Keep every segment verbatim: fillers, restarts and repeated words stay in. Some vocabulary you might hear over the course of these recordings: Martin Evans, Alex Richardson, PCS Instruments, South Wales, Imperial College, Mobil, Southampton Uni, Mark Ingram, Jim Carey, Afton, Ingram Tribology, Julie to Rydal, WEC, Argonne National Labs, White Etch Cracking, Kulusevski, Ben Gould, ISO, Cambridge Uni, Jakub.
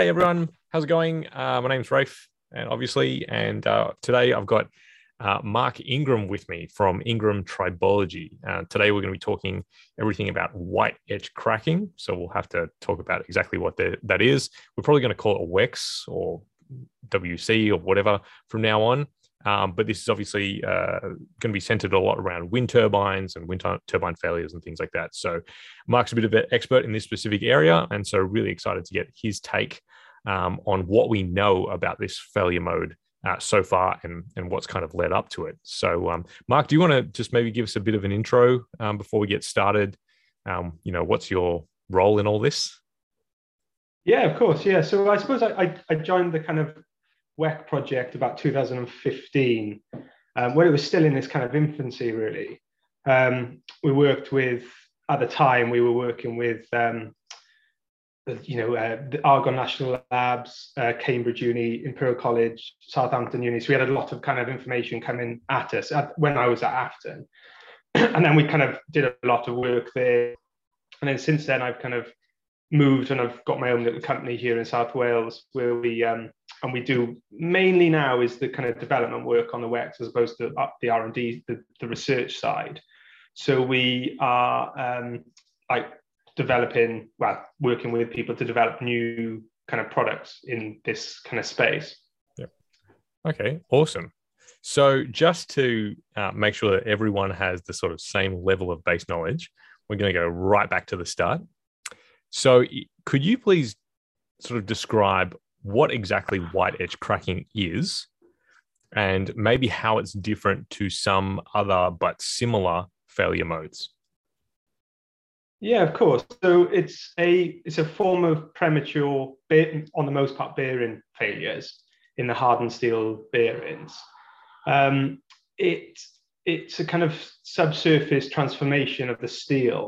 Hey everyone, how's it going? Uh, my name's Rafe, and obviously, and uh, today I've got uh, Mark Ingram with me from Ingram Tribology. Uh, today we're going to be talking everything about white etch cracking, so we'll have to talk about exactly what the, that is. We're probably going to call it WEX or W C or whatever from now on, um, but this is obviously uh, going to be centered a lot around wind turbines and wind turbine failures and things like that. So Mark's a bit of an expert in this specific area, and so really excited to get his take Um, on what we know about this failure mode uh, so far and, and what's kind of led up to it. So um, Mark, do you want to just maybe give us a bit of an intro um, before we get started? Um, you know, what's your role in all this? Yeah, of course. Yeah. So I suppose I, I, I joined the kind of WEC project about two thousand fifteen um, when it was still in this kind of infancy, really. Um, we worked with, at the time, we were working with um, you know, uh, the Argonne National Labs, uh, Cambridge Uni, Imperial College, Southampton Uni. So we had a lot of kind of information coming at us at, when I was at Afton. And then we kind of did a lot of work there. And then since then, I've kind of moved and I've got my own little company here in South Wales where we, um, and we do mainly now is the kind of development work on the WEX as opposed to the R and D, the, the research side. So we are um, like, developing, well, working with people to develop new kind of products in this kind of space. Yeah. Okay, awesome. So just to uh, make sure that everyone has the sort of same level of base knowledge, we're going to go right back to the start. So could you please sort of describe what exactly white etch cracking is and maybe how it's different to some other but similar failure modes? Yeah, of course. So it's a it's a form of premature, on the most part, bearing failures in the hardened steel bearings. Um, it it's a kind of subsurface transformation of the steel,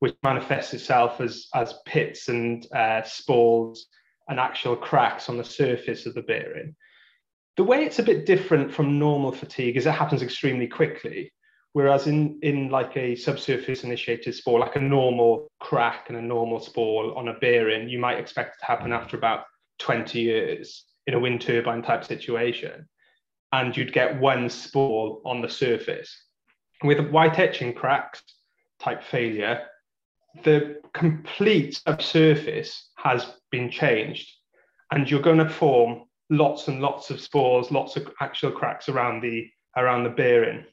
which manifests itself as as pits and uh, spalls and actual cracks on the surface of the bearing. The way it's a bit different from normal fatigue is it happens extremely quickly. Whereas in, in like a subsurface initiated spall, like a normal crack and a normal spall on a bearing, you might expect it to happen after about twenty years in a wind turbine type situation. And you'd get one spall on the surface. With white etching cracks type failure, the complete subsurface has been changed. And you're going to form lots and lots of spalls, lots of actual cracks around the, around the bearing.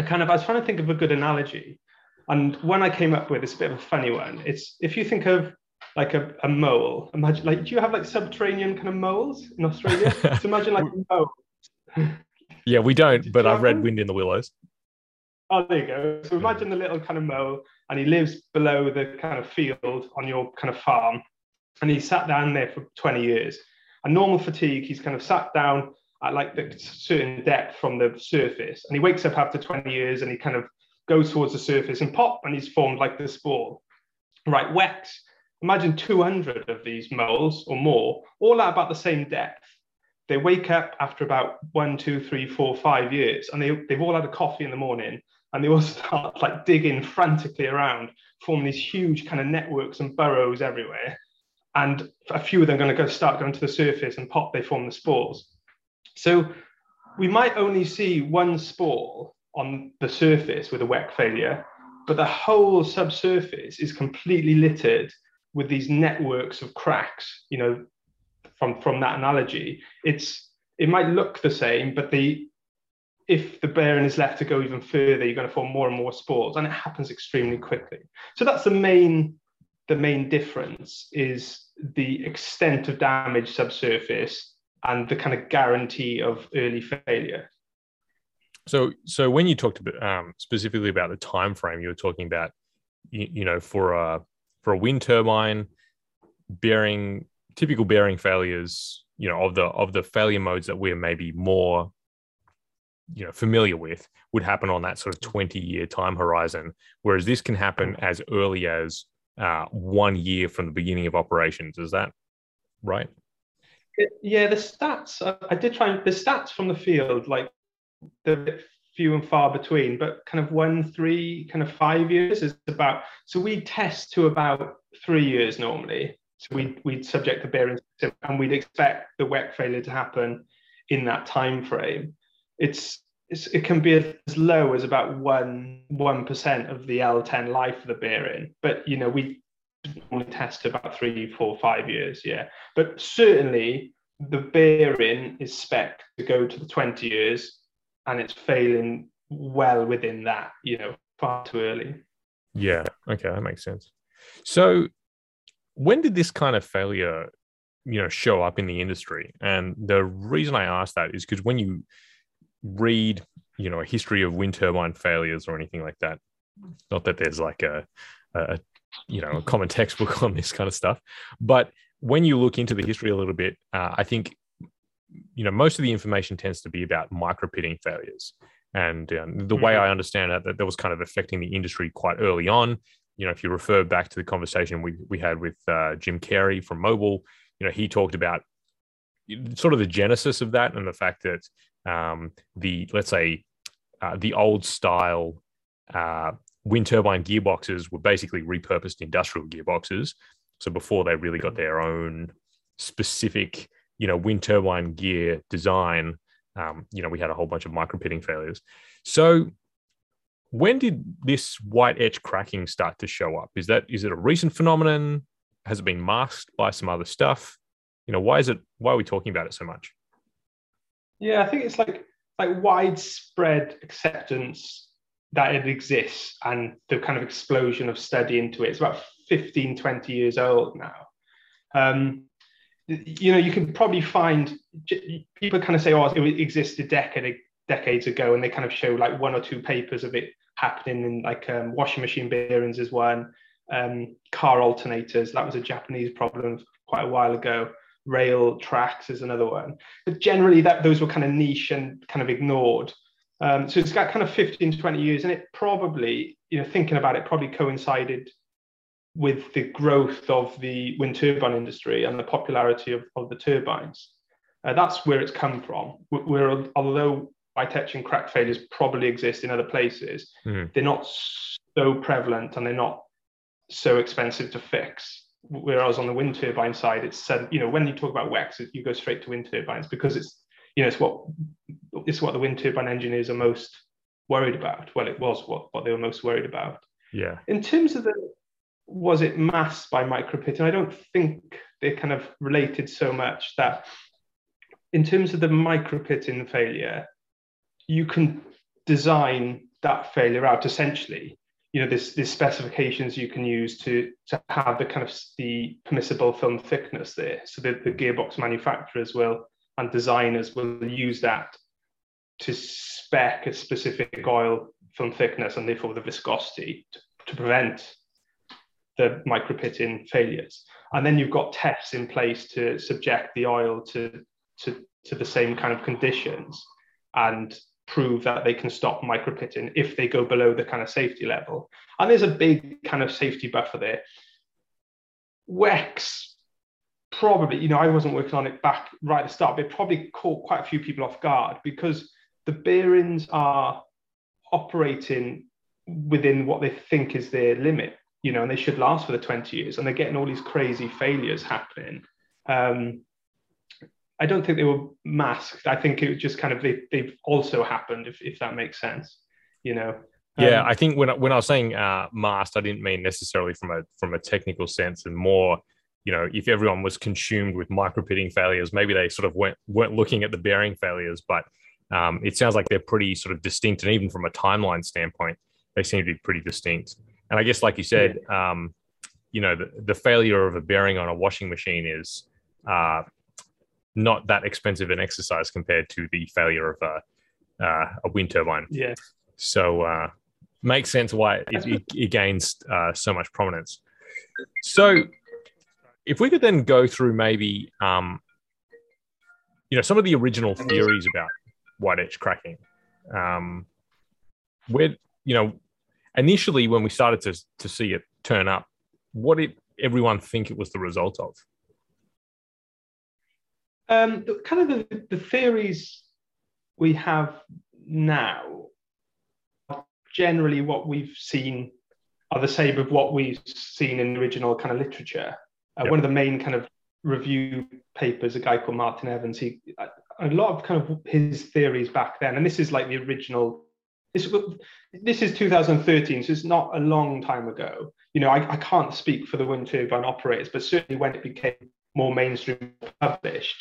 I kind of, I was trying to think of a good analogy. And one I came up with is a bit of a funny one. It's if you think of like a, a mole, imagine like, do you have like subterranean kind of moles in Australia? So imagine like a mole. Yeah, we don't, but do I've read them? Wind in the Willows. Oh, there you go. So imagine the little kind of mole and he lives below the kind of field on your kind of farm. And he sat down there for twenty years. And normal fatigue, he's kind of sat down at like the certain depth from the surface. And he wakes up after twenty years and he kind of goes towards the surface and pop, and he's formed like this ball. Right, WEX, imagine two hundred of these moles or more, all at about the same depth. They wake up after about one, two, three, four, five years, and they, they've all had a coffee in the morning, and they all start like digging frantically around, forming these huge kind of networks and burrows everywhere. And a few of them are gonna go start going to the surface and pop, they form the spores. So we might only see one spall on the surface with a WEC failure, but the whole subsurface is completely littered with these networks of cracks. You know, from, from that analogy, it's it might look the same, but the if the bearing is left to go even further, you're going to form more and more spalls, and it happens extremely quickly. So that's the main the main difference is the extent of damage subsurface and the kind of guarantee of early failure. So, so when you talked about, um, specifically about the time frame, you were talking about, you, you know, for a for a wind turbine, bearing typical bearing failures, you know, of the of the failure modes that we're maybe more, you know, familiar with, would happen on that sort of twenty year time horizon, whereas this can happen as early as uh, one year from the beginning of operations. Is that right? Yeah, the stats, I did try and, the stats from the field, like they're a bit few and far between, but kind of one, three, kind of five years is about, so we test to about three years normally. So we'd, we'd subject the bearings and we'd expect the W E C failure to happen in that time frame. It's, it's it can be as low as about one one percent of the L ten life of the bearing, but you know we normally test about three, four, five years. Yeah, but certainly the bearing is spec to go to the twenty years, and it's failing well within that. You know, far too early. Yeah. Okay, that makes sense. So, when did this kind of failure, you know, show up in the industry? And the reason I ask that is because when you read, you know, a history of wind turbine failures or anything like that, not that there's like a, a you know, a common textbook on this kind of stuff, but when you look into the history a little bit, uh, I think, you know, most of the information tends to be about micropitting failures. And um, the mm-hmm. way I understand it, that that was kind of affecting the industry quite early on. You know, if you refer back to the conversation we, we had with uh, Jim Carey from Mobil, you know, he talked about sort of the genesis of that and the fact that um, the, let's say, uh, the old style uh, wind turbine gearboxes were basically repurposed industrial gearboxes. So before they really got their own specific, you know, wind turbine gear design, um, you know, we had a whole bunch of micropitting failures. So when did this white etch cracking start to show up? Is that is it a recent phenomenon? Has it been masked by some other stuff? You know, why is it? Why are we talking about it so much? Yeah, I think it's like like widespread acceptance that it exists and the kind of explosion of study into it. It's about fifteen, twenty years old now. Um, you know, you can probably find people kind of say, "Oh, it existed decade, decades ago," and they kind of show like one or two papers of it happening in like um, washing machine bearings is one. Um, car alternators, that was a Japanese problem quite a while ago. Rail tracks is another one. But generally, that those were kind of niche and kind of ignored. Um, so it's got kind of fifteen to twenty years, and it probably, you know, thinking about it, probably coincided with the growth of the wind turbine industry and the popularity of, of the turbines. Uh, that's where it's come from. Where, although white etch and crack failures probably exist in other places, mm. they're not so prevalent and they're not so expensive to fix, whereas on the wind turbine side, it's said, you know, when you talk about W E Cs, you go straight to wind turbines because it's, you know, it's what it's what the wind turbine engineers are most worried about. Well, it was what, what they were most worried about. Yeah. In terms of the, was it masked by micropitting? I don't think they're kind of related so much that in terms of the micropitting failure, you can design that failure out essentially. You know, there's, there's specifications you can use to to have the kind of the permissible film thickness there. So the, the gearbox manufacturers will and designers will use that to spec a specific oil film thickness and therefore the viscosity to, to prevent the micropitting failures. And then you've got tests in place to subject the oil to to, to the same kind of conditions and prove that they can stop micropitting if they go below the kind of safety level. And there's a big kind of safety buffer there. W E Cs probably, you know, I wasn't working on it back right at the start, but it probably caught quite a few people off guard because the bearings are operating within what they think is their limit, you know, and they should last for the twenty years and they're getting all these crazy failures happening. Um, I don't think they were masked. I think it was just kind of they, they've also happened, if if that makes sense, you know. Um, yeah, I think when I, when I was saying uh, masked, I didn't mean necessarily from a from a technical sense, and more, you know, if everyone was consumed with micropitting failures, maybe they sort of weren't weren't looking at the bearing failures. But um, it sounds like they're pretty sort of distinct, and even from a timeline standpoint, they seem to be pretty distinct. And I guess, like you said, yeah. um, you know, the, the failure of a bearing on a washing machine is. Uh, not that expensive an exercise compared to the failure of a, uh, a wind turbine. Yeah. So uh, makes sense why it, it, it gains uh, so much prominence. So if we could then go through maybe, um, you know, some of the original theories about white etch cracking. Um, where, you know, initially when we started to, to see it turn up, what did everyone think it was the result of? Um, the, kind of the, the theories we have now, generally what we've seen are the same of what we've seen in the original kind of literature. Uh, yep. One of the main kind of review papers, a guy called Martin Evans, he a lot of kind of his theories back then, and this is like the original, this, this is two thousand thirteen, so it's not a long time ago. You know, I, I can't speak for the wind turbine operators, but certainly when it became more mainstream published,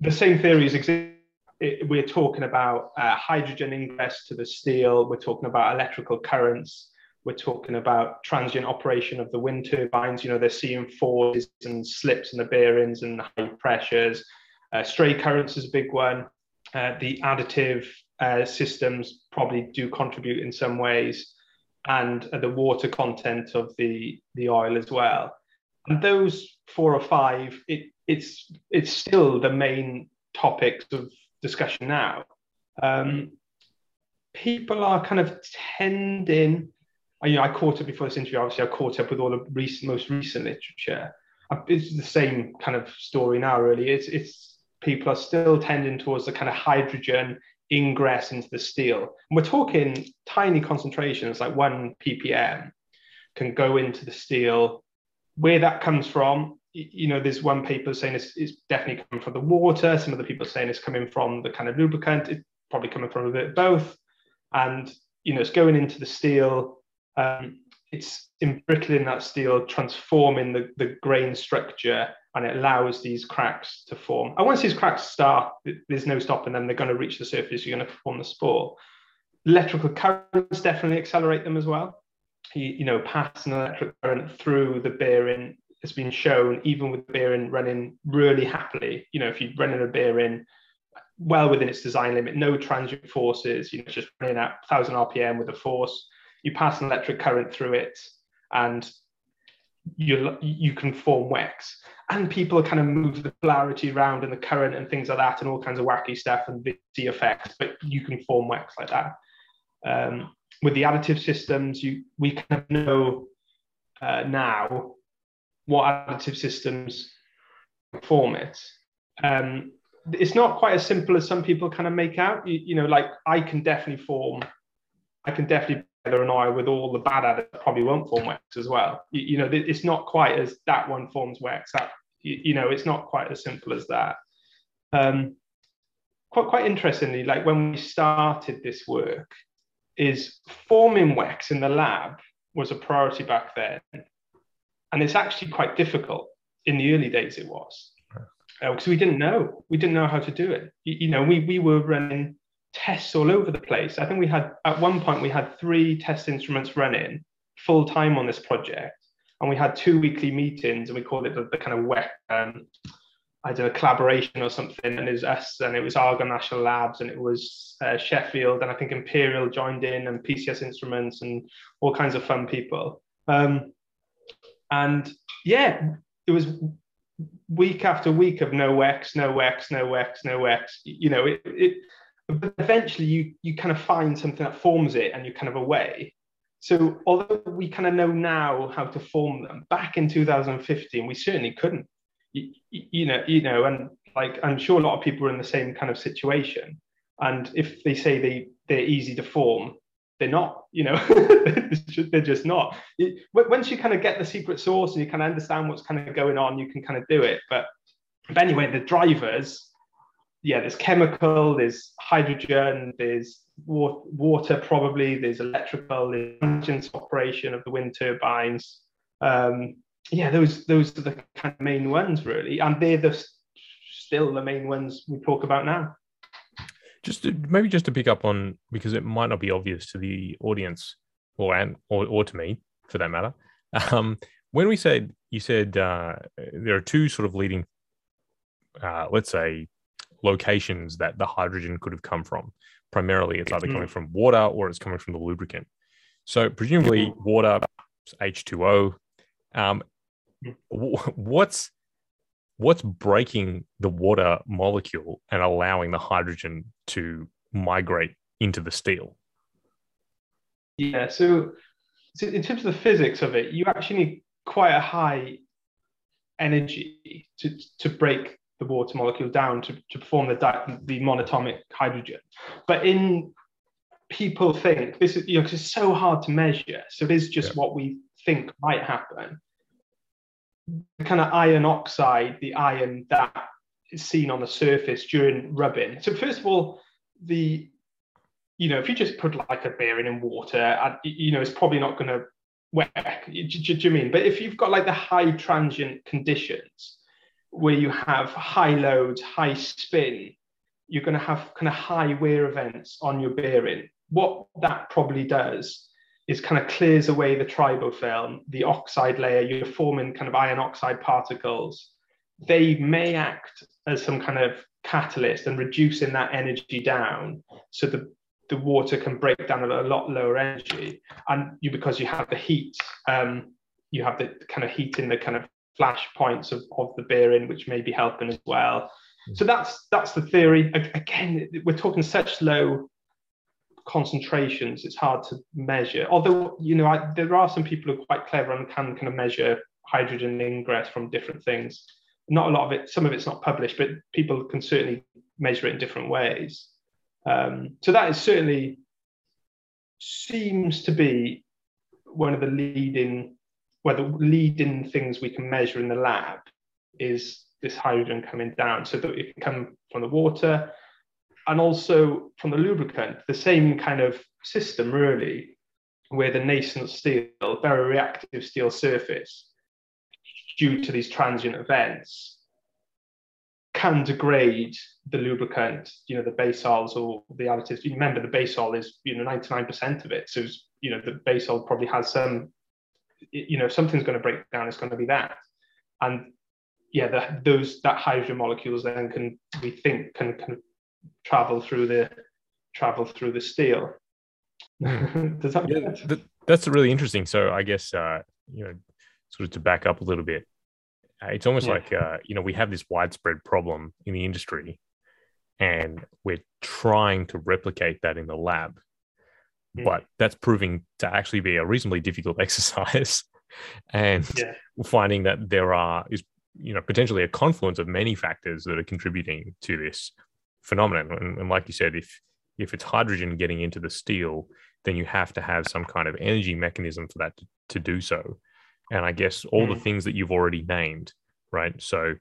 the same theories exist. It, we're talking about uh, hydrogen ingress to the steel, we're talking about electrical currents, we're talking about transient operation of the wind turbines. You know, they're seeing forces and slips in the bearings and high pressures. Uh, stray currents is a big one. Uh, the additive uh, systems probably do contribute in some ways, and uh, the water content of the, the oil as well. And those four or five, it, it's, it's still the main topics of discussion now. Um, people are kind of tending, you know, I caught up before this interview, obviously I caught up with all the recent, most recent literature. It's the same kind of story now, really. It's, it's people are still tending towards the kind of hydrogen ingress into the steel. And we're talking tiny concentrations, like one ppm can go into the steel. Where that comes from, you know, there's one paper saying it's, it's definitely coming from the water. Some of the people saying it's coming from the kind of lubricant. It's probably coming from a bit of both. And, you know, it's going into the steel. Um, it's embrittling that steel, transforming the, the grain structure, and it allows these cracks to form. And once these cracks start, there's no stopping them. They're going to reach the surface. You're going to form the spore. Electrical currents definitely accelerate them as well. You, you know, passing an electric current through the bearing has been shown, even with the bearing running really happily. You know, if you're running a bearing well within its design limit, no transient forces, you know, just running at one thousand R P M with a force, you pass an electric current through it and you you can form wax. And people kind of move the polarity around and the current and things like that and all kinds of wacky stuff and the effects, but you can form wax like that. Um, with the additive systems, you we kind of know uh, now what additive systems form it. Um, it's not quite as simple as some people kind of make out. You, you know, like I can definitely form, I can definitely together an oil with all the bad additives, probably won't form wax as well. You, you know, it's not quite as that one forms wax. That, you, you know, it's not quite as simple as that. Um, quite, quite interestingly, like when we started this work, is forming wax in the lab was a priority back then. And it's actually quite difficult. In the early days, it was because uh, we didn't know. We didn't know how to do it. You, you know, we we were running tests all over the place. I think we had at one point we had three test instruments running full time on this project, and we had two weekly meetings, and we called it the, the kind of W E C. Um, I did a collaboration or something, and it was us, and it was Argonne National Labs, and it was uh, Sheffield, and I think Imperial joined in, and P C S Instruments, and all kinds of fun people. Um, And yeah, it was week after week of no wax, no wax, no wax, no wax. You know, it, it eventually you you kind of find something that forms it and you're kind of away. So although we kind of know now how to form them, back in two thousand fifteen, we certainly couldn't. You, you know, you know, and like I'm sure a lot of people are in the same kind of situation. And if they say they, they're easy to form, they're not, you know, they're just not. It, once you kind of get the secret sauce and you kind of understand what's kind of going on, you can kind of do it. But, but anyway, the drivers, yeah, there's chemical, there's hydrogen, there's wa- water probably, there's electrical, there's engines operation of the wind turbines. Um, yeah, those those are the kind of main ones really. And they're the, still the main ones we talk about now. Just to, maybe just to pick up on, because it might not be obvious to the audience or or, or to me for that matter. Um, when we said, you said uh, there are two sort of leading, uh, let's say, locations that the hydrogen could have come from. Primarily, it's either mm-hmm. coming from water or it's coming from the lubricant. So presumably water, H two O. Um, what's What's breaking the water molecule and allowing the hydrogen to migrate into the steel? Yeah, so, so in terms of the physics of it, you actually need quite a high energy to, to break the water molecule down to, to perform the, di- the monatomic hydrogen. But in people think, this is, you know, 'cause it's so hard to measure. So it is just yeah. what we think might happen. the kind of iron oxide, the iron that is seen on the surface during rubbing. So first of all, the, you know, if you just put like a bearing in water, you know, it's probably not going to work. Do you mean? But if you've got like the high transient conditions where you have high loads, high spin, you're going to have kind of high wear events on your bearing. What that probably does is kind of clears away the tribofilm, the oxide layer. You're forming kind of iron oxide particles. They may act as some kind of catalyst and reducing that energy down, so the, the water can break down at a lot lower energy. And you, because you have the heat, um, you have the kind of heat in the kind of flash points of, of the bearing, which may be helping as well. So that's that's the theory. Again, we're talking such low concentrations, it's hard to measure. Although, you know, I, there are some people who are quite clever and can kind of measure hydrogen ingress from different things. Not a lot of it, some of it's not published, but people can certainly measure it in different ways. Um, so that is certainly, seems to be one of the leading, well, the leading things we can measure in the lab is this hydrogen coming down, so that it can come from the water and also from the lubricant, the same kind of system really, where the nascent steel, very reactive steel surface, due to these transient events, can degrade the lubricant, you know, the basols or the additives. You remember the basol is, you know, ninety-nine percent of it. So, you know, the basol probably has some, you know, if something's going to break down, it's going to be that. And yeah, the, those that hydrogen molecules then can, we think, can kind of travel through the travel through the steel. Does that yeah, make sense? Th- that's really interesting. So I guess uh, you know, sort of to back up a little bit, it's almost yeah. like uh, you know, we have this widespread problem in the industry, and we're trying to replicate that in the lab, mm. but that's proving to actually be a reasonably difficult exercise, and yeah. finding that there are is. you know, potentially a confluence of many factors that are contributing to this phenomenon. And, and like you said, if if it's hydrogen getting into the steel, then you have to have some kind of energy mechanism for that to, to do so. And I guess all mm. the things that you've already named, right? So,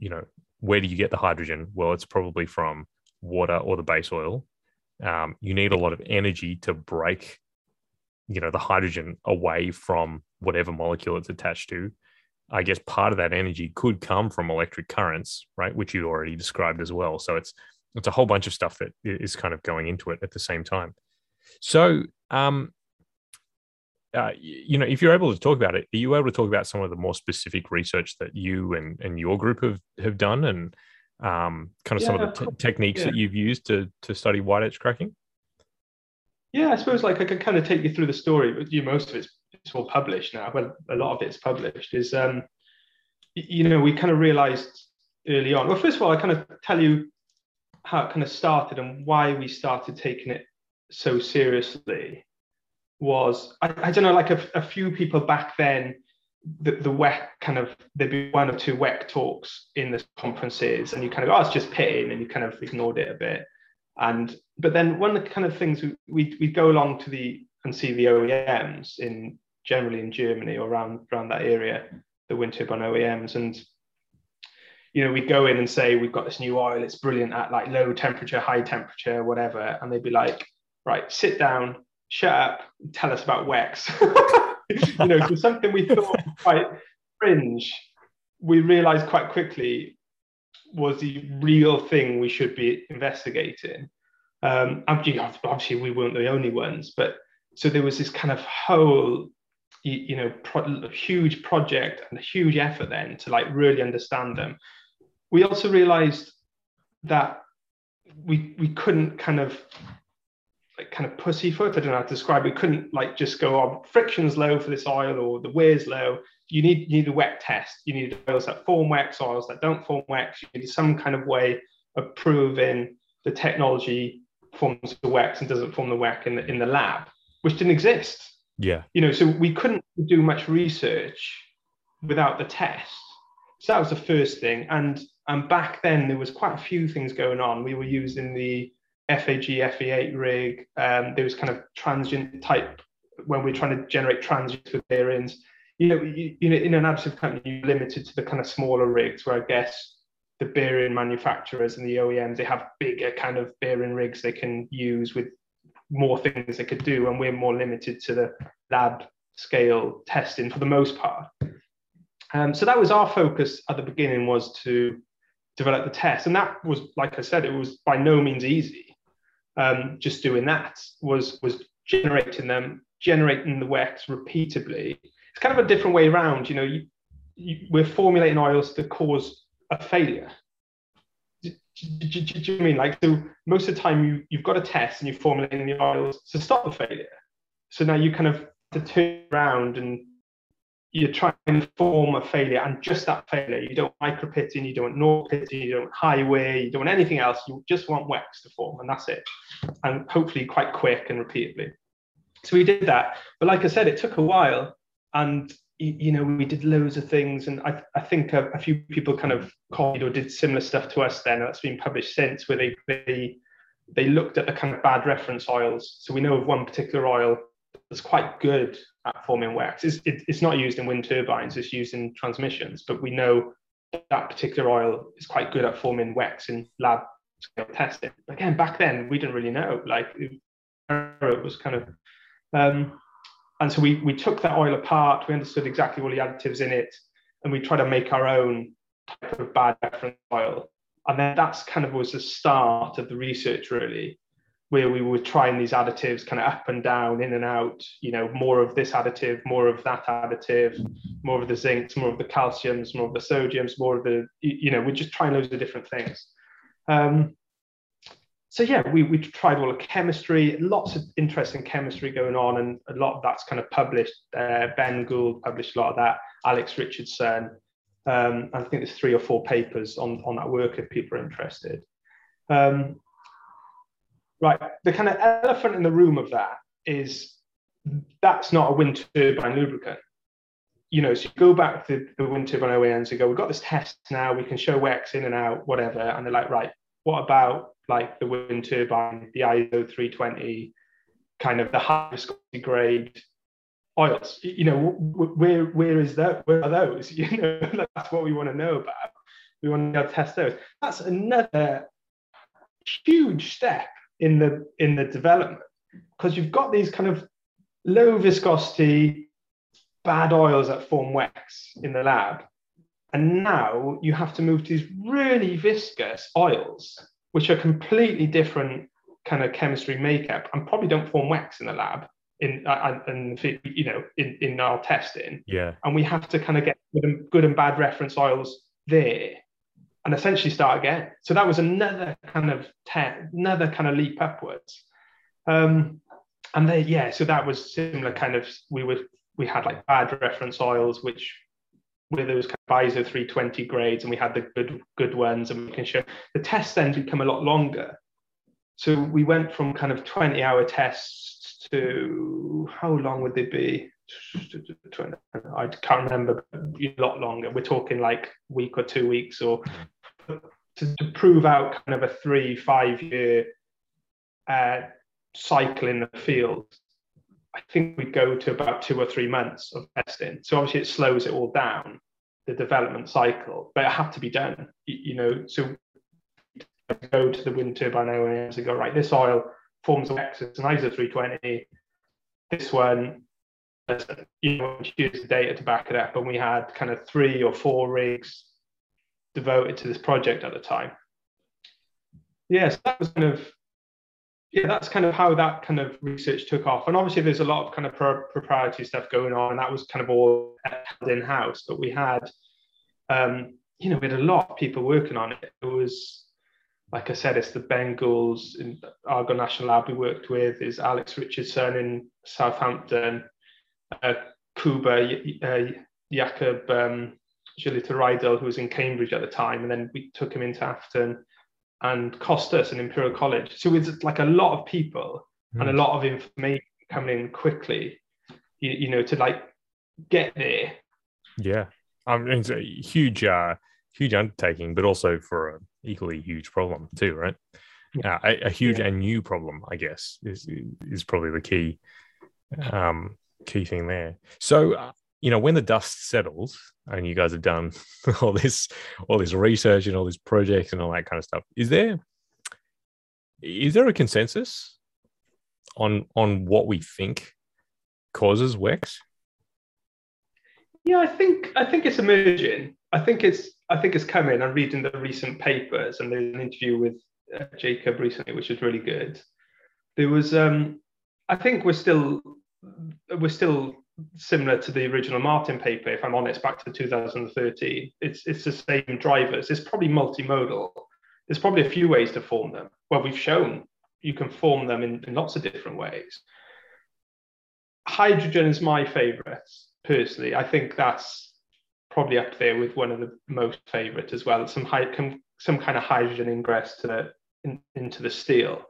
you know, where do you get the hydrogen? Well, it's probably from water or the base oil. Um, you need a lot of energy to break, you know, the hydrogen away from whatever molecule it's attached to. I guess part of that energy could come from electric currents, right? Which you already described as well. So it's it's a whole bunch of stuff that is kind of going into it at the same time. So, um, uh, you know, if you're able to talk about it, are you able to talk about some of the more specific research that you and, and your group have, have done, and um, kind of yeah, some of the te- techniques yeah. that you've used to to study white etch cracking? Yeah, I suppose like I can kind of take you through the story, but you most of it's it's all published now. Well, a lot of it's published. Is um, you know, we kind of realised early on. Well, first of all, I kind of tell you how it kind of started and why we started taking it so seriously. Was I, I don't know, like a, a few people back then, the, the W E C kind of, there'd be one or two W E C talks in the conferences, and you kind of go, oh, it's just pitting, and you kind of ignored it a bit. And but then one of the kind of things we we we'd go along to the and see the O E Ms in. Generally in Germany or around around that area, the wind turbine O E Ms, and you know, we go in and say we've got this new oil, it's brilliant at like low temperature, high temperature, whatever, and they'd be like, right, sit down, shut up, tell us about W E Cs. You know, so something we thought quite fringe, we realized quite quickly was the real thing we should be investigating. Um, obviously we weren't the only ones, but so there was this kind of whole, you know, pro- huge project and a huge effort then to like really understand them. We also realized that we we couldn't kind of like kind of pussyfoot. I don't know how to describe. We couldn't like just go on oh, friction's low for this oil or the wear's low. You need you need a W E C test. You need oils that form W E Cs, oils that don't form W E Cs. You need some kind of way of proving the technology forms the W E Cs and doesn't form the W E C in the, in the lab, which didn't exist. Yeah. You know, so we couldn't do much research without the test. So that was the first thing. And and back then there was quite a few things going on. We were using the F A G F E eight rig. Um, there was kind of transient type when we were trying to generate transients with bearings. you know, you, you know, in an additive company, you're limited to the kind of smaller rigs, where I guess the bearing manufacturers and the O E Ms, they have bigger kind of bearing rigs they can use with more things they could do, and we're more limited to the lab scale testing for the most part. Um, so that was our focus at the beginning, was to develop the test. And that was, like I said, it was by no means easy. Um, just doing that was was generating them, generating the wax repeatably. It's kind of a different way around, you know, you, you, we're formulating oils to cause a failure. Do, do, do, do you mean? Like, so most of the time you, you've got a test and you're formulating the oils to stop the failure. So now you kind of to turn around and you're trying to form a failure, and just that failure. You don't micropitting, you don't normal pitting, you don't highway, you don't want anything else. You just want wax to form, and that's it. And hopefully quite quick and repeatedly. So we did that. But like I said, it took a while, and you know, we did loads of things. And I, I think a, a few people kind of copied or did similar stuff to us then. That's been published since, where they, they, they looked at the kind of bad reference oils. So we know of one particular oil that's quite good at forming wax. It's, it, it's not used in wind turbines, it's used in transmissions, but we know that particular oil is quite good at forming wax in lab scale testing. But again, back then, we didn't really know. Like, it was kind of, um, and so we, we took that oil apart, we understood exactly all the additives in it, and we tried to make our own type of bad reference oil. And then that's kind of was the start of the research, really, where we were trying these additives kind of up and down, in and out, you know, more of this additive, more of that additive, more of the zincs, more of the calciums, more of the sodiums, more of the, you know, we're just trying loads of different things. Um, so yeah, we, we tried all the chemistry, lots of interesting chemistry going on, and a lot of that's kind of published. Uh, Ben Gould published a lot of that, Alex Richardson. Um, I think there's three or four papers on, on that work if people are interested. Um, Right, the kind of elephant in the room of that is that's not a wind turbine lubricant. You know, so you go back to the wind turbine O E Ms and go, we've got this test now, we can show wax in and out, whatever. And they're like, right, what about like the wind turbine, the I S O three twenty, kind of the high viscosity grade oils? You know, where where is that? Where are those? You know, that's what we want to know about. We want to test those. That's another huge step in the in the development, because you've got these kind of low viscosity bad oils that form wax in the lab, and now you have to move to these really viscous oils which are completely different kind of chemistry makeup and probably don't form wax in the lab in uh, and you know in, in our testing. Yeah, and we have to kind of get good and bad reference oils there and essentially start again. So that was another kind of te- another kind of leap upwards. Um, and then, yeah, so that was similar kind of, we were we had like bad reference oils, which were those kind of I S O three twenty grades, and we had the good good ones, and we can show. The tests then become a lot longer. So we went from kind of twenty hour tests to, how long would they be? I can't remember, a lot longer. We're talking like a week or two weeks or to, to prove out kind of a three, five year uh, cycle in the field. I think we go to about two or three months of testing. So obviously it slows it all down, the development cycle, but it had to be done, you know. So go to the wind turbine O E Ms and go, right, this oil forms wax, it's an I S O three twenty, this one, you know, use the data to back it up. And we had kind of three or four rigs devoted to this project at the time. Yes, yeah, so that was kind of, yeah, that's kind of how that kind of research took off. And obviously there's a lot of kind of pro- proprietary stuff going on, and that was kind of all in-house, but we had, um, you know, we had a lot of people working on it. It was, like I said, it's the Ben Goulds in Argonne National Lab we worked with, is Alex Richardson in Southampton, Uh, Kuba, uh, Jakub, um, Julie to Rydal, who was in Cambridge at the time, and then we took him into Afton, and Costas in Imperial College. So it's like a lot of people mm. and a lot of information coming in quickly, you, you know, to like get there. Yeah, I mean, it's a huge, uh, huge undertaking, but also for an equally huge problem too, right? Yeah, uh, a, a huge yeah. and new problem, I guess, is is probably the key. Um, key thing there. So uh, you know, when the dust settles and you guys have done all this, all this research and all these projects and all that kind of stuff, is there, is there a consensus on, on what we think causes W E C s? Yeah, I think, I think it's emerging. I think it's, I think it's coming. I'm reading the recent papers, and there's an interview with uh, Jakub recently, which was really good. There was, um, I think we're still, we're still similar to the original Martin paper, if I'm honest, back to two thousand thirteen. It's, it's the same drivers. It's probably multimodal. There's probably a few ways to form them. Well, we've shown you can form them in, in lots of different ways. Hydrogen is my favorite, personally. I think that's probably up there with one of the most favorite as well. Some high, some kind of hydrogen ingress to the, in, into the steel,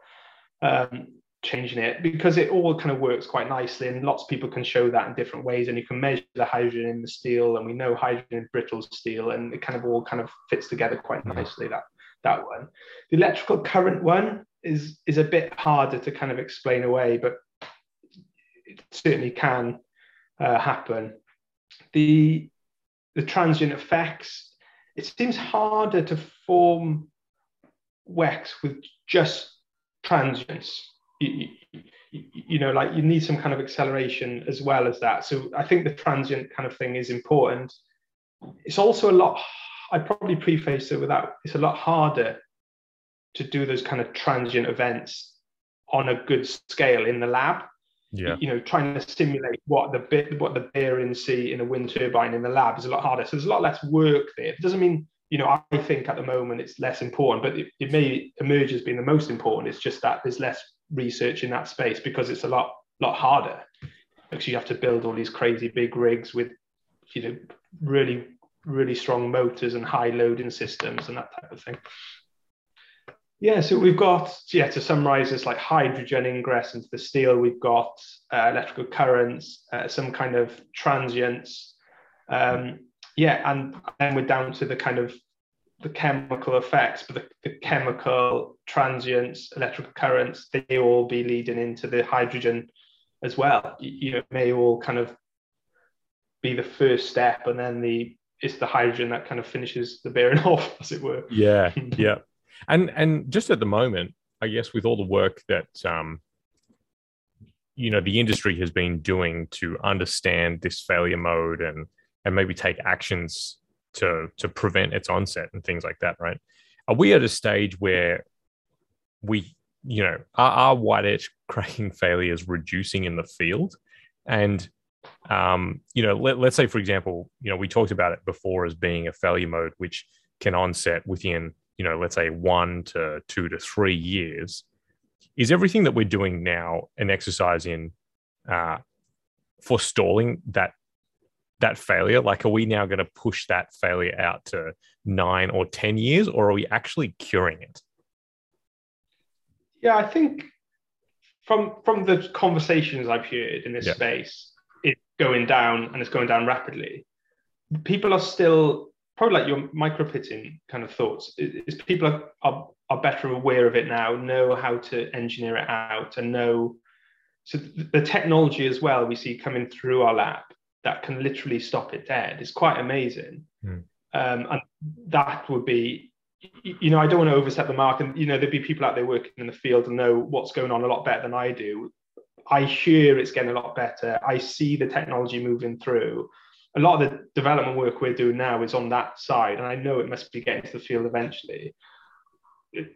um, changing it, because it all kind of works quite nicely, and lots of people can show that in different ways, and you can measure the hydrogen in the steel, and we know hydrogen in brittle steel, and it kind of all kind of fits together quite nicely, that that one. The electrical current one is is a bit harder to kind of explain away, but it certainly can uh, happen. The the transient effects, it seems harder to form W E C s with just transients. You, you, you know, like you need some kind of acceleration as well as that. So I think the transient kind of thing is important. It's also a lot, I probably preface it with that, it's a lot harder to do those kind of transient events on a good scale in the lab. Yeah. You know, trying to simulate what the bit, what the bearings see in a wind turbine in the lab is a lot harder. So there's a lot less work there. It doesn't mean, you know, I think at the moment it's less important, but it, it may emerge as being the most important. It's just that there's less research in that space because it's a lot, lot harder, because you have to build all these crazy big rigs with, you know, really, really strong motors and high loading systems and that type of thing. Yeah, so we've got, yeah, to summarize, it's like hydrogen ingress into the steel. We've got uh, electrical currents, uh, some kind of transients. Um, yeah, and then we're down to the kind of the chemical effects, but the, the chemical transients, electrical currents, they all be leading into the hydrogen as well. You know, it may all kind of be the first step, and then the it's the hydrogen that kind of finishes the bearing off, as it were. Yeah, yeah. And and just at the moment, I guess with all the work that, um, you know, the industry has been doing to understand this failure mode and and maybe take actions to to prevent its onset and things like that, right? Are we at a stage where we, you know, are, are white etch cracking failures reducing in the field? And, um, you know, let, let's say, for example, you know, we talked about it before as being a failure mode, which can onset within, you know, let's say one to two to three years. Is everything that we're doing now an exercise in uh, forestalling that that failure? Like, are we now going to push that failure out to nine or ten years, or are we actually curing it? Yeah, I think from from the conversations I've heard in this yeah. space, it's going down, and it's going down rapidly. People are still... probably like your micro-pitting kind of thoughts, is people are, are, are better aware of it now, know how to engineer it out, and know, so the technology as well we see coming through our lab that can literally stop it dead. It's quite amazing. Mm. Um, and that would be, you know, I don't want to overstep the mark, and, you know, there'd be people out there working in the field and know what's going on a lot better than I do. I hear it's getting a lot better. I see the technology moving through. A lot of the development work we're doing now is on that side, and I know it must be getting to the field eventually.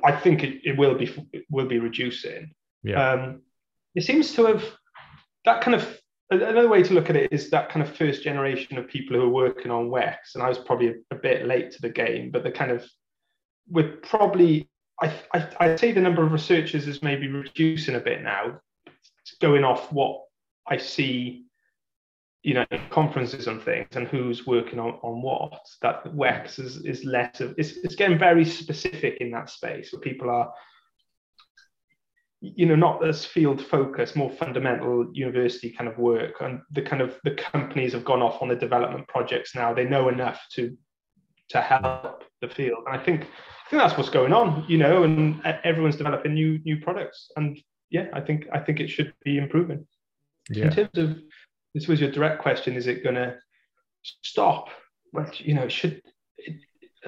I think it, it will be it will be reducing. Yeah. Um, it seems to have that kind of another way to look at it is that kind of first generation of people who are working on W E C s, and I was probably a, a bit late to the game, but the kind of we're probably I I I'd say the number of researchers is maybe reducing a bit now. It's going off what I see, you know, conferences and things, and who's working on, on what, that W E C s is, is less of, it's, it's getting very specific in that space where people are, you know, not as field focused, more fundamental university kind of work, and the kind of, the companies have gone off on the development projects now. They know enough to, to help the field. And I think, I think that's what's going on, you know, and everyone's developing new, new products. And yeah, I think, I think it should be improving. Yeah. In terms of, this was your direct question, is it going to stop. But, you know, it should, it,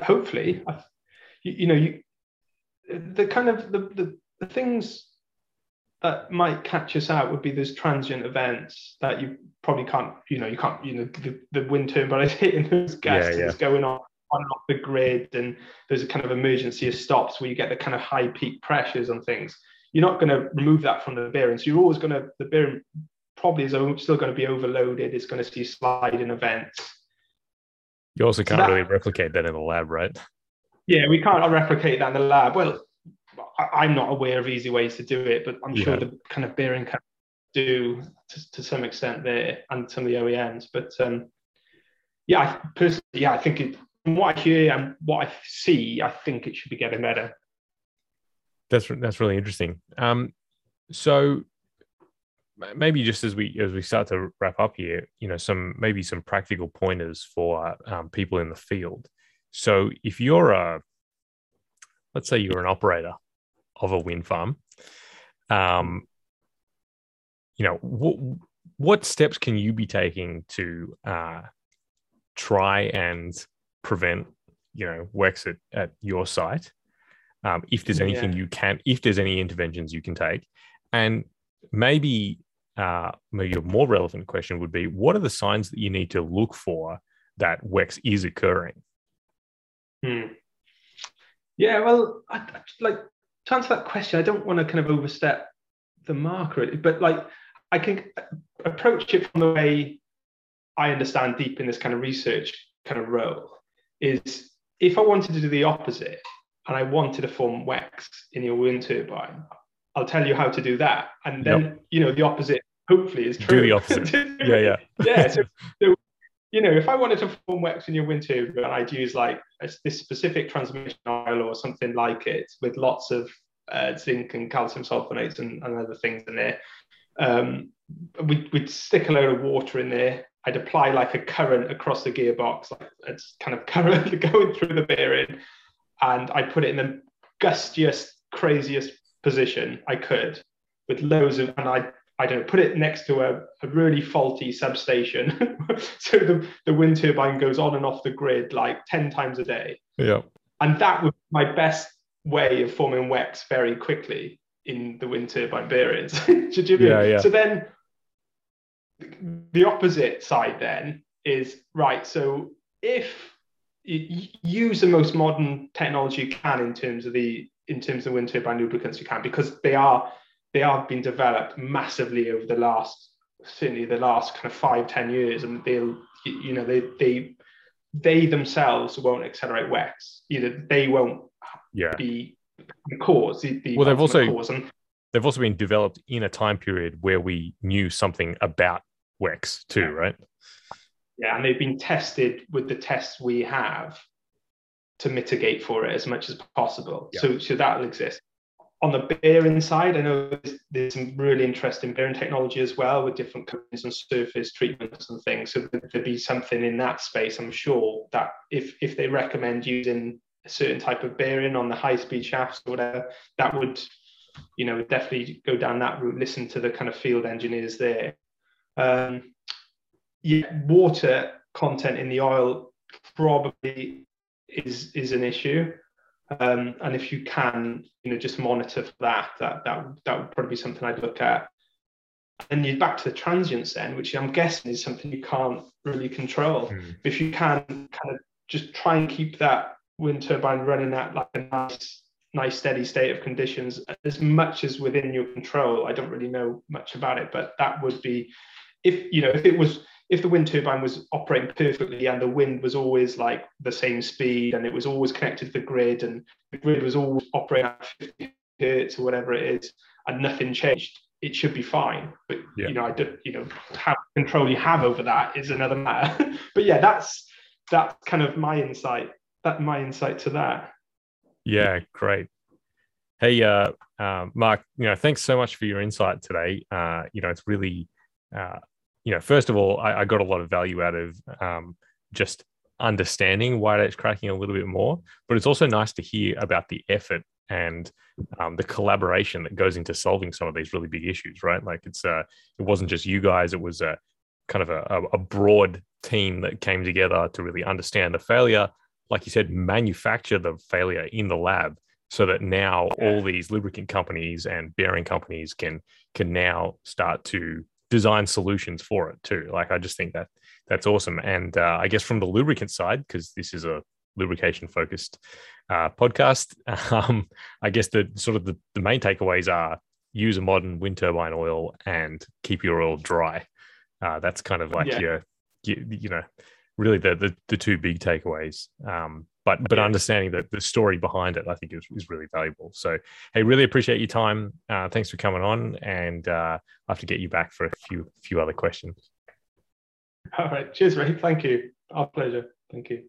hopefully, I, you, you know, you, the kind of the, the, the things that might catch us out would be those transient events that you probably can't, you know, you can't, you know, the, the wind turbines hitting those gases yeah, yeah. going on, on off the grid, and there's a kind of emergency of stops where you get the kind of high peak pressures on things. You're not going to remove that from the bearing. So you're always going to, the bearing probably is still going to be overloaded. It's going to see sliding events. You also can't so that, really replicate that in the lab, right? Yeah, we can't replicate that in the lab. Well, I'm not aware of easy ways to do it, but I'm yeah. sure the kind of bearing can do to, to some extent there, and some of the O E Ms. But um, yeah, I personally, yeah, I think it, from what I hear and what I see, I think it should be getting better. That's that's really interesting. Um, so maybe just as we as we start to wrap up here, you know, some maybe some practical pointers for um, people in the field. So if you're a, let's say you're an operator of a wind farm, um, you know, what, what steps can you be taking to uh, try and prevent, you know, works at, at your site? Um, if there's anything yeah. you can, if there's any interventions you can take, and maybe, uh, maybe a more relevant question would be, what are the signs that you need to look for that W E C is occurring? Hmm. Yeah, well, I, I, like to answer that question, I don't want to kind of overstep the mark, really, but like I can approach it from the way I understand deep in this kind of research kind of role is if I wanted to do the opposite, and I wanted to form W E Cs in your wind turbine, I'll tell you how to do that. And then, yep. you know, the opposite hopefully is true. Do the opposite. yeah, yeah. yeah. So, so, you know, if I wanted to form W E Cs in your wind turbine, I'd use like a, this specific transmission oil or something like it with lots of uh, zinc and calcium sulfonates and, and other things in there. Um, we'd, we'd stick a load of water in there. I'd apply like a current across the gearbox, like it's kind of current going through the bearing. And I put it in the gustiest, craziest position I could with loads of, and I, I don't know, put it next to a, a really faulty substation. So the, the wind turbine goes on and off the grid like ten times a day. Yeah. And that was my best way of forming W E Cs very quickly in the wind turbine bearings. Should you yeah, yeah. So then the opposite side then is, right, so if use the most modern technology you can in terms of the in terms of wind turbine lubricants you can, because they are they have been developed massively over the last certainly the last kind of five ten years, and they'll you know they they they themselves won't accelerate W E Cs. You know they won't yeah. be the cause. The, the well, they've also cause. And, they've also been developed in a time period where we knew something about W E Cs too, yeah. right? Yeah, and they've been tested with the tests we have to mitigate for it as much as possible. Yeah. So, so that'll exist. On the bearing side, I know there's, there's some really interesting bearing technology as well with different companies and surface treatments and things. So there'd be something in that space, I'm sure, that if if they recommend using a certain type of bearing on the high-speed shafts or whatever, that would, you know, definitely go down that route, listen to the kind of field engineers there. Um, Yeah, water content in the oil probably is is an issue, um, and if you can, you know, just monitor for that, that that that would probably be something I'd look at. And you're back to the transients then, which I'm guessing is something you can't really control. Mm. If you can kind of just try and keep that wind turbine running at like a nice, nice steady state of conditions as much as within your control. I don't really know much about it, but that would be if you know if it was. If the wind turbine was operating perfectly and the wind was always like the same speed and it was always connected to the grid and the grid was always operating at fifty hertz or whatever it is and nothing changed, it should be fine. But yeah. you know, I don't, you know, how control you have over that is another matter. But yeah, that's that's kind of my insight. That my insight to that. Yeah, great. Hey, uh, uh, Mark, you know, thanks so much for your insight today. Uh, you know, it's really. Uh, You know, first of all, I, I got a lot of value out of um, just understanding White Etch Cracking a little bit more, but it's also nice to hear about the effort and um, the collaboration that goes into solving some of these really big issues, right? Like it's uh, it wasn't just you guys, it was a kind of a, a broad team that came together to really understand the failure, like you said, manufacture the failure in the lab so that now all these lubricant companies and bearing companies can can now start to design solutions for it too. Like, I just think that that's awesome. And uh, I guess from the lubricant side, because this is a lubrication focused uh, podcast, um, I guess the sort of the, the main takeaways are use a modern wind turbine oil and keep your oil dry. Uh, that's kind of like yeah. your, you, you know, really the, the the two big takeaways. Um, but but yeah. understanding that the story behind it, I think, is, is really valuable. So, hey, really appreciate your time. Uh, thanks for coming on, and uh, I have to get you back for a few few other questions. All right. Cheers, Ray. Thank you. Our pleasure. Thank you.